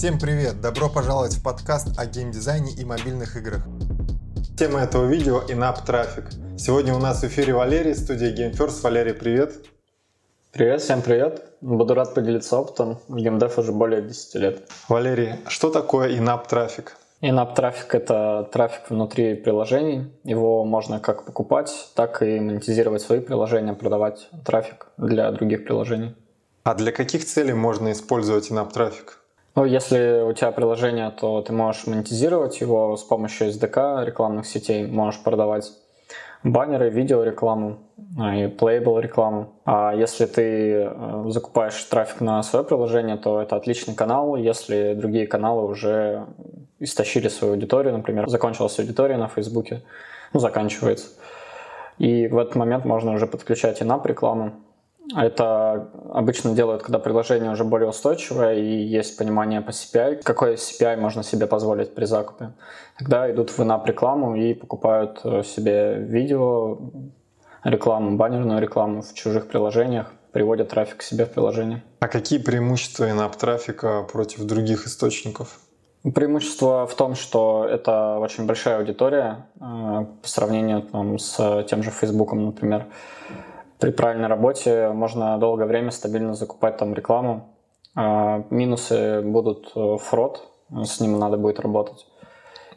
Всем привет! Добро пожаловать в подкаст о геймдизайне и мобильных играх. Тема этого видео — in-app трафик. Сегодня у нас в эфире Валерий, студия GameFirst. Валерий, привет! Привет, всем привет! Буду рад поделиться опытом. Геймдев уже более 10 лет. Валерий, что такое in-app трафик? In-app трафик — это трафик внутри приложений. Его можно как покупать, так и монетизировать свои приложения, продавать трафик для других приложений. А для каких целей можно использовать in-app трафик? Ну, если у тебя приложение, то ты можешь монетизировать его с помощью SDK, рекламных сетей. Можешь продавать баннеры, видеорекламу и playable рекламу. А если ты закупаешь трафик на свое приложение, то это отличный канал, если другие каналы уже истощили свою аудиторию. Например, закончилась аудитория на Фейсбуке, заканчивается. И в этот момент можно уже подключать in-app рекламу. Это обычно делают, когда приложение уже более устойчивое и есть понимание по CPI, какой CPI можно себе позволить при закупе. Тогда идут в in-app рекламу и покупают себе видео, рекламу, баннерную рекламу в чужих приложениях, приводят трафик к себе в приложение. А какие преимущества in-app трафика против других источников? Преимущество в том, что это очень большая аудитория по сравнению с тем же Фейсбуком, например. При правильной работе можно долгое время стабильно закупать там рекламу. Минусы будут фрод, с ним надо будет работать.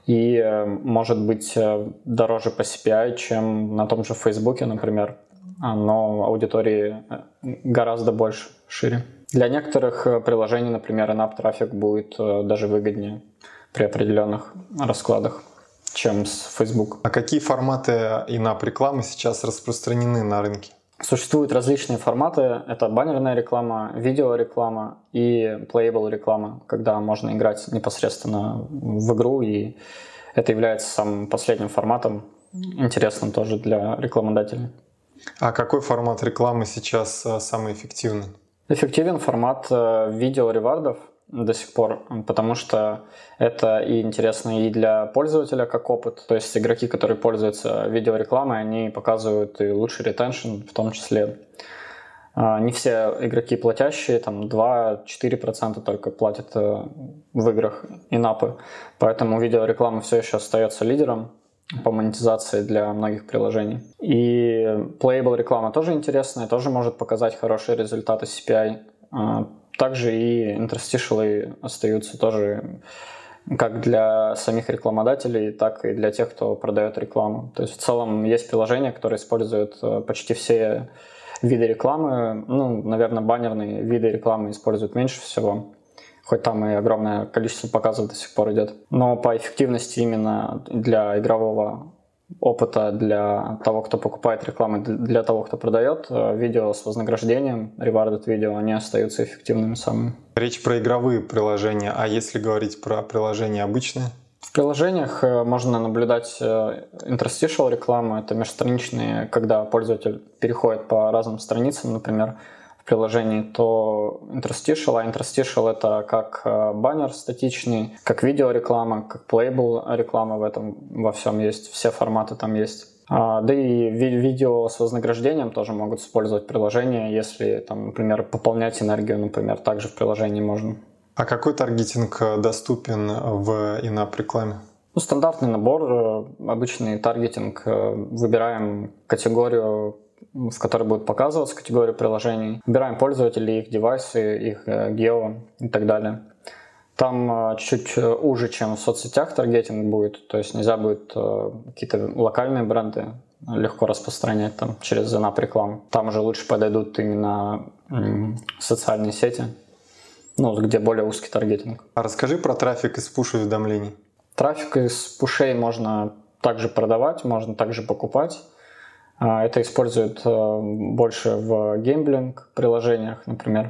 И может быть дороже по CPI, чем на том же Фейсбуке, например. Но аудитории гораздо больше, шире. Для некоторых приложений, например, in-app трафик будет даже выгоднее при определенных раскладах, чем с Facebook. А какие форматы in-app рекламы сейчас распространены на рынке? Существуют различные форматы. Это баннерная реклама, видеореклама и playable реклама, когда можно играть непосредственно в игру, и это является самым последним форматом, интересным тоже для рекламодателей. А какой формат рекламы сейчас самый эффективный? Эффективен формат видео-ревардов до сих пор, потому что это и интересно и для пользователя как опыт. То есть игроки, которые пользуются видеорекламой, они показывают и лучший ретеншн в том числе. Не все игроки платящие, там 2-4% только платят в играх in-app'ы. Поэтому видеореклама все еще остается лидером по монетизации для многих приложений. И playable реклама тоже интересная, тоже может показать хорошие результаты CPI. Также и Interstitial остаются тоже как для самих рекламодателей, так и для тех, кто продает рекламу. То есть в целом есть приложения, которые используют почти все виды рекламы. Наверное, баннерные виды рекламы используют меньше всего. Хоть там и огромное количество показов до сих пор идет. Но по эффективности именно для игрового опыта, для того, кто покупает рекламу, для того, кто продает, видео с вознаграждением, rewarded видео, они остаются эффективными самыми. Речь про игровые приложения, а если говорить про приложения обычные? В приложениях можно наблюдать interstitial рекламу, это межстраничные, когда пользователь переходит по разным страницам, например, в приложении, то interstitial, а interstitial — это как баннер статичный, как видеореклама, как playable реклама, в этом во всем есть, все форматы там есть. Да и видео с вознаграждением тоже могут использовать приложение, если, там, например, пополнять энергию, например, также в приложении можно. А какой таргетинг доступен в in-app рекламе? Стандартный набор, обычный таргетинг, выбираем категорию, в которой будут показываться категории приложений. Выбираем пользователей, их девайсы, их гео и так далее. Там чуть уже, чем в соцсетях, таргетинг будет, то есть нельзя будет какие-то локальные бренды легко распространять там через ZNAP рекламу. Там уже лучше подойдут именно социальные сети, где более узкий таргетинг. А расскажи про трафик из пуш-уведомлений. Трафик из пушей можно также продавать, можно также покупать. Это используют больше в гемблинг приложениях, например.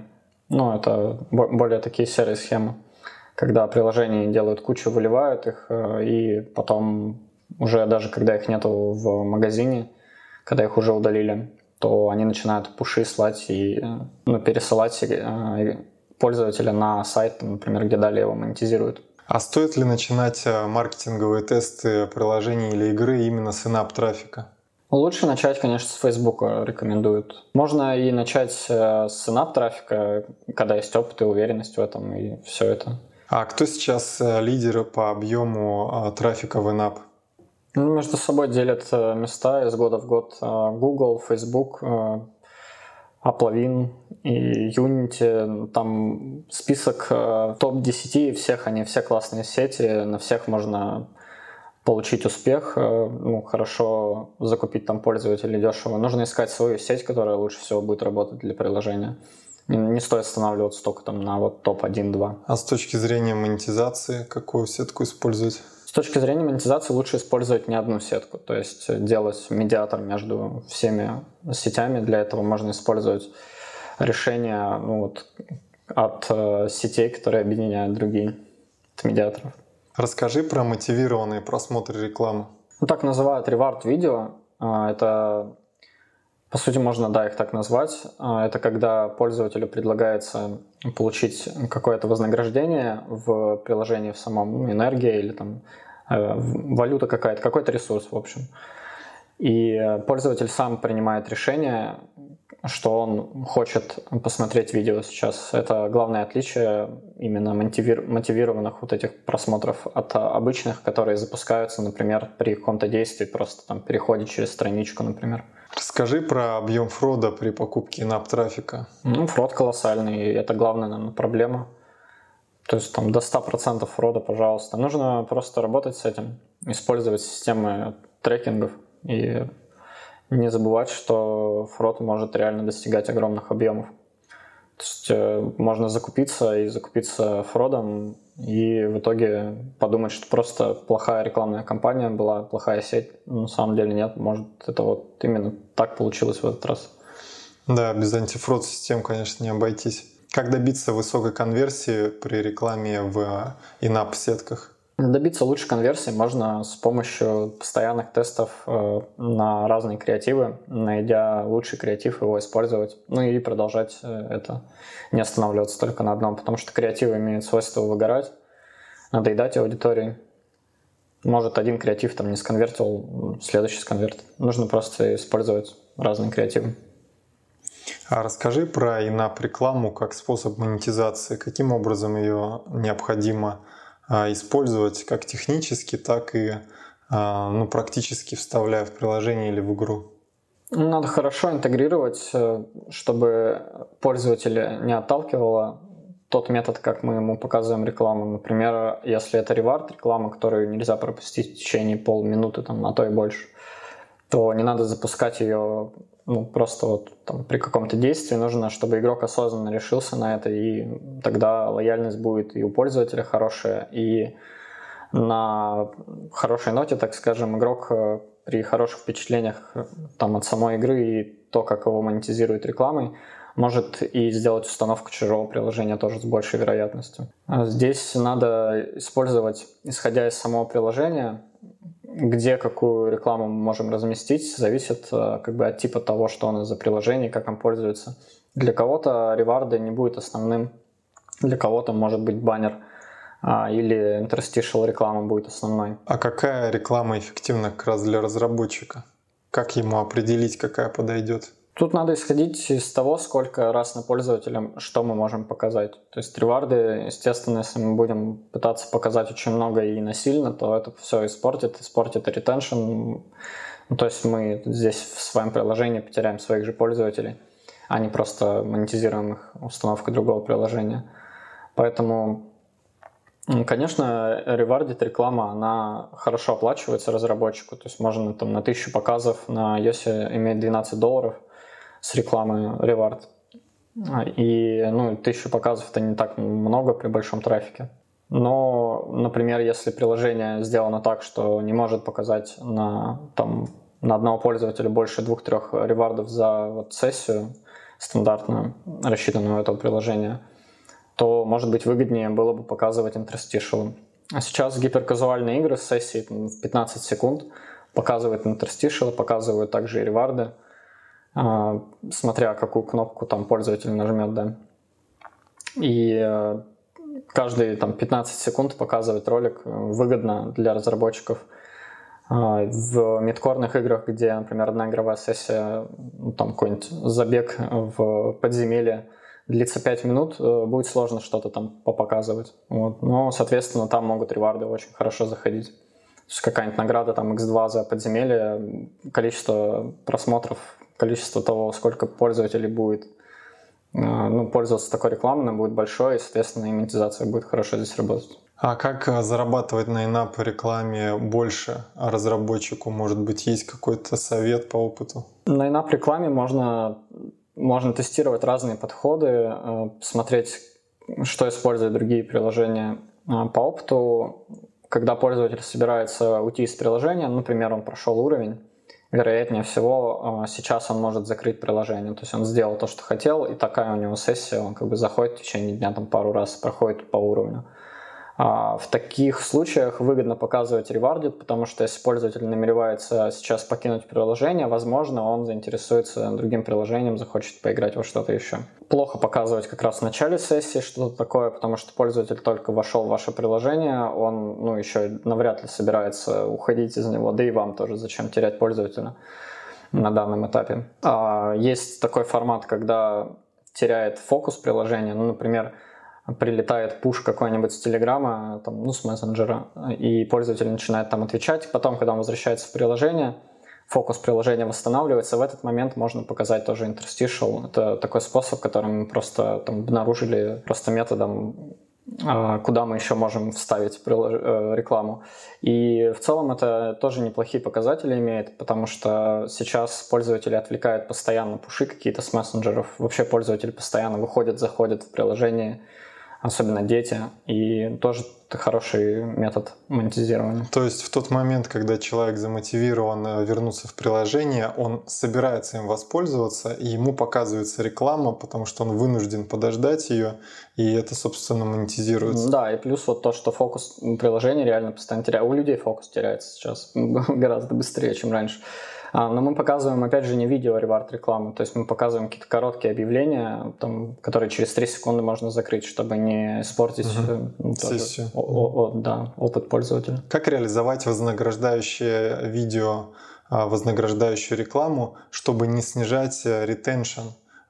Это более такие серые схемы, когда приложения делают кучу, выливают их, и потом уже даже когда их нету в магазине, когда их уже удалили, то они начинают пуши слать и пересылать пользователя на сайт, например, где далее его монетизируют. А стоит ли начинать маркетинговые тесты приложений или игры именно с in-app трафика? Лучше начать, конечно, с Facebook рекомендуют. Можно и начать с in-app трафика, когда есть опыт и уверенность в этом, и все это. А кто сейчас лидеры по объему трафика в in-app? Между собой делят места из года в год Google, Facebook, AppLovin и Unity. Там список топ-10, всех они, все классные сети, на всех можно получить успех, ну, хорошо закупить там пользователей дешево. Нужно искать свою сеть, которая лучше всего будет работать для приложения. Не стоит останавливаться только там на вот топ-1-2. А с точки зрения монетизации, какую сетку использовать? С точки зрения монетизации лучше использовать не одну сетку, то есть делать медиатор между всеми сетями. Для этого можно использовать решения, ну, вот, от сетей, которые объединяют другие, от медиаторов. Расскажи про мотивированные просмотры рекламы. Ну, так называют reward видео. Это, по сути, можно, да, их так назвать. Это когда пользователю предлагается получить какое-то вознаграждение в приложении в самом, ну, энергия или там валюта какая-то, какой-то ресурс, в общем. И пользователь сам принимает решение, что он хочет посмотреть видео сейчас. Это главное отличие именно мотивированных вот этих просмотров от обычных, которые запускаются, например, при каком-то действии, просто там переходе через страничку, например. Расскажи про объем фрода при покупке in-app трафика. Ну, фрод колоссальный, и это главная, наверное, проблема. То есть там до 100% фрода, пожалуйста. Нужно просто работать с этим, использовать системы трекингов и не забывать, что фрод может реально достигать огромных объемов. То есть можно закупиться фродом и в итоге подумать, что просто плохая рекламная кампания была, плохая сеть. На самом деле нет, может, это вот именно так получилось в этот раз. Да, без антифрод систем, конечно, не обойтись. Как добиться высокой конверсии при рекламе в in-app сетках? Добиться лучшей конверсии можно с помощью постоянных тестов на разные креативы, найдя лучший креатив, его использовать, ну и продолжать это, не останавливаться только на одном, потому что креативы имеют свойство выгорать, надоедать аудитории. Может, один креатив там не сконвертил, следующий сконвертит. Нужно просто использовать разные креативы. А расскажи про in-app рекламу как способ монетизации, каким образом ее необходимо использовать как технически, так и, ну, практически, вставляя в приложение или в игру? Надо хорошо интегрировать, чтобы пользователя не отталкивало тот метод, как мы ему показываем рекламу. Например, если это reward реклама, которую нельзя пропустить в течение полминуты, там, а то и больше, то не надо запускать ее, ну, просто вот там при каком-то действии. Нужно, чтобы игрок осознанно решился на это, и тогда лояльность будет и у пользователя хорошая, и на хорошей ноте, так скажем, игрок при хороших впечатлениях там от самой игры и то, как его монетизирует рекламой, может и сделать установку чужого приложения тоже с большей вероятностью. Здесь надо использовать, исходя из самого приложения, где какую рекламу мы можем разместить, зависит как бы от типа того, что у нас за приложение, как он пользуется. Для кого-то реварды не будет основным, для кого-то может быть баннер или Interstitial реклама будет основной. А какая реклама эффективна как раз для разработчика? Как ему определить, какая подойдет? Тут надо исходить из того, сколько раз на пользователя что мы можем показать. То есть реварды, естественно, если мы будем пытаться показать очень много и насильно, то это все испортит ретеншн. Ну, то есть мы здесь в своем приложении потеряем своих же пользователей, а не просто монетизируем их установкой другого приложения. Поэтому, конечно, rewarded реклама, она хорошо оплачивается разработчику. То есть можно там на 1000 показов на iOS иметь $12 с рекламы reward. И, ну, 1000 показов это не так много при большом трафике. Но, например, если приложение сделано так, что не может показать на одного пользователя больше 2-3 ревардов за вот сессию стандартную, рассчитанную у этого приложения, то, может быть, выгоднее было бы показывать Interstitial. А сейчас гиперказуальные игры с сессией в 15 секунд показывают Interstitial, показывают также и реварды, смотря какую кнопку там пользователь нажмет, да. И каждые там 15 секунд показывать ролик выгодно для разработчиков. В мидкорных играх, где, например, одна игровая сессия, там какой-нибудь забег в подземелье, длится 5 минут, будет сложно что-то там попоказывать. Вот. Но, соответственно, там могут реварды очень хорошо заходить. То есть какая-нибудь награда там X2 за подземелье, количество просмотров, количество того, сколько пользователей будет пользоваться такой рекламой, она будет большой, и, соответственно, и монетизация будет хорошо здесь работать. А как зарабатывать на in-app рекламе больше разработчику? Может быть, есть какой-то совет по опыту? На in-app рекламе можно тестировать разные подходы, смотреть, что используют другие приложения по опыту. Когда пользователь собирается уйти из приложения, например, он прошел уровень, вероятнее всего сейчас он может закрыть приложение. То есть он сделал то, что хотел, и такая у него сессия, он как бы заходит в течение дня там, пару раз, проходит по уровню. В таких случаях выгодно показывать rewarded, потому что если пользователь намеревается сейчас покинуть приложение, возможно, он заинтересуется другим приложением, захочет поиграть во что-то еще. Плохо показывать как раз в начале сессии что-то такое, потому что пользователь только вошел в ваше приложение, он еще навряд ли собирается уходить из него, да и вам тоже зачем терять пользователя на данном этапе. Есть такой формат, когда теряет фокус приложения, например, прилетает пуш какой-нибудь с Телеграма, с мессенджера, и пользователь начинает там отвечать. Потом, когда он возвращается в приложение, фокус приложения восстанавливается. В этот момент можно показать тоже Interstitial. Это такой способ, который мы просто обнаружили просто методом, куда мы еще можем вставить рекламу. И в целом это тоже неплохие показатели имеет, потому что сейчас пользователи отвлекают постоянно пуши какие-то с мессенджеров. Вообще пользователь постоянно выходит, заходит в приложение, особенно дети, и тоже это хороший метод монетизирования. То есть в тот момент, когда человек замотивирован вернуться в приложение, он собирается им воспользоваться, и ему показывается реклама, потому что он вынужден подождать ее, и это, собственно, монетизируется. Да, и плюс вот то, что фокус приложения реально постоянно теряется. У людей фокус теряется сейчас гораздо быстрее, чем раньше. Но мы показываем, опять же, не видео reward рекламу, то есть мы показываем какие-то короткие объявления, которые через 3 секунды можно закрыть, чтобы не испортить сессию. Опыт пользователя. Как реализовать вознаграждающее видео, вознаграждающую рекламу, чтобы не снижать ретеншн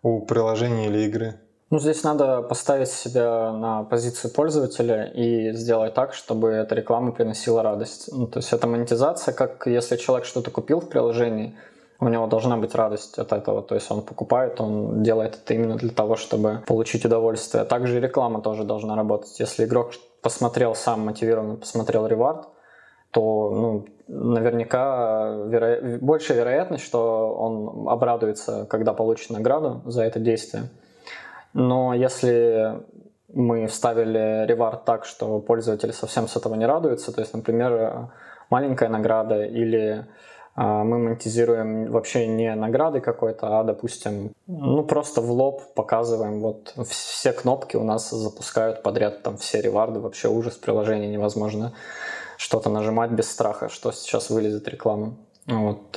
у приложения или игры? Здесь надо поставить себя на позицию пользователя и сделать так, чтобы эта реклама приносила радость. То есть это монетизация, как если человек что-то купил в приложении, у него должна быть радость от этого. То есть он покупает, он делает это именно для того, чтобы получить удовольствие. Также и реклама тоже должна работать. Если игрок посмотрел сам мотивированно, посмотрел reward, то наверняка большая вероятность, что он обрадуется, когда получит награду за это действие. Но если мы вставили ревард так, что пользователь совсем с этого не радуется, то есть, например, маленькая награда, или мы монетизируем вообще не награды какой-то, а, допустим, просто в лоб показываем, вот все кнопки у нас запускают подряд, все реварды, вообще ужас, приложение невозможно что-то нажимать без страха, что сейчас вылезет реклама.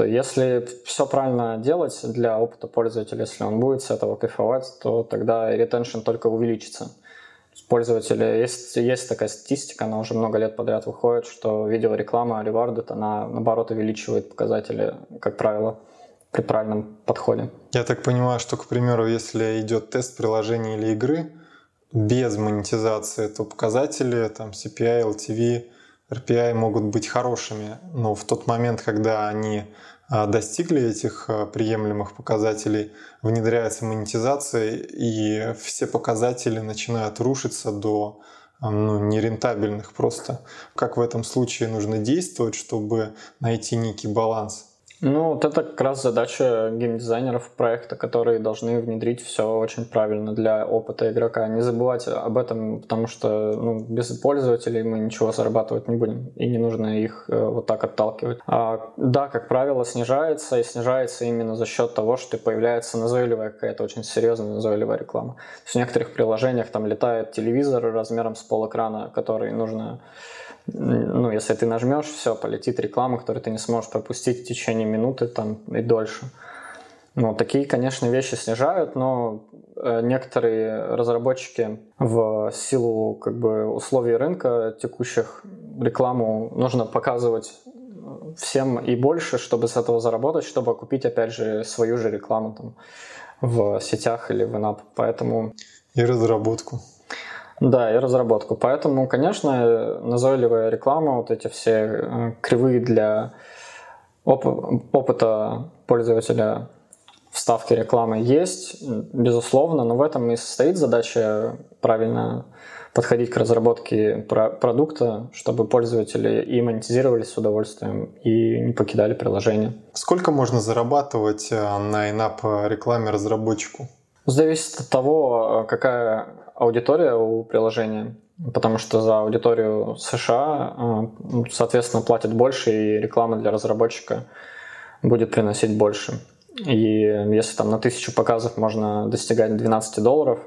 Если все правильно делать для опыта пользователя, если он будет с этого кайфовать, то тогда ретеншн только увеличится. Пользователи, есть такая статистика, она уже много лет подряд выходит, что видеореклама rewarded, она наоборот увеличивает показатели, как правило, при правильном подходе. Я так понимаю, что, к примеру, если идет тест приложения или игры без монетизации, то показатели CPI, LTV, РПИ могут быть хорошими, но в тот момент, когда они достигли этих приемлемых показателей, внедряется монетизация, и все показатели начинают рушиться до нерентабельных просто. Как в этом случае нужно действовать, чтобы найти некий баланс? Это как раз задача геймдизайнеров проекта, которые должны внедрить все очень правильно для опыта игрока. Не забывать об этом, потому что без пользователей мы ничего зарабатывать не будем, и не нужно их вот так отталкивать. Как правило, снижается, и снижается именно за счет того, что появляется назойливая какая-то очень серьезная назойливая реклама. То есть в некоторых приложениях летает телевизор размером с полэкрана, который нужно... если ты нажмешь, все, полетит реклама, которую ты не сможешь пропустить в течение минуты и дольше. Такие, конечно, вещи снижают, но некоторые разработчики в силу условий рынка текущих рекламу нужно показывать всем и больше, чтобы с этого заработать, чтобы купить, опять же, свою же рекламу в сетях или в in-app, поэтому... И разработку. Да, и разработку. Поэтому, конечно, назойливая реклама, вот эти все кривые для опыта пользователя вставки рекламы есть, безусловно, но в этом и состоит задача правильно подходить к разработке продукта, чтобы пользователи и монетизировались с удовольствием, и не покидали приложение. Сколько можно зарабатывать на in-app рекламе разработчику? Зависит от того, какая аудитория у приложения, потому что за аудиторию США, соответственно, платят больше, и реклама для разработчика будет приносить больше. И если там на 1000 показов можно достигать $12,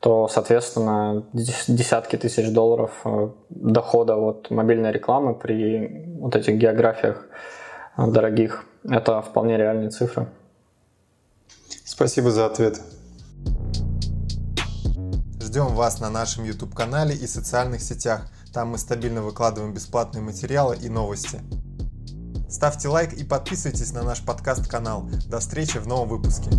то, соответственно, десятки тысяч $1000 дохода от мобильной рекламы при вот этих географиях дорогих – это вполне реальные цифры. Спасибо за ответ. Ждем вас на нашем YouTube-канале и социальных сетях. Там мы стабильно выкладываем бесплатные материалы и новости. Ставьте лайк и подписывайтесь на наш подкаст-канал. До встречи в новом выпуске.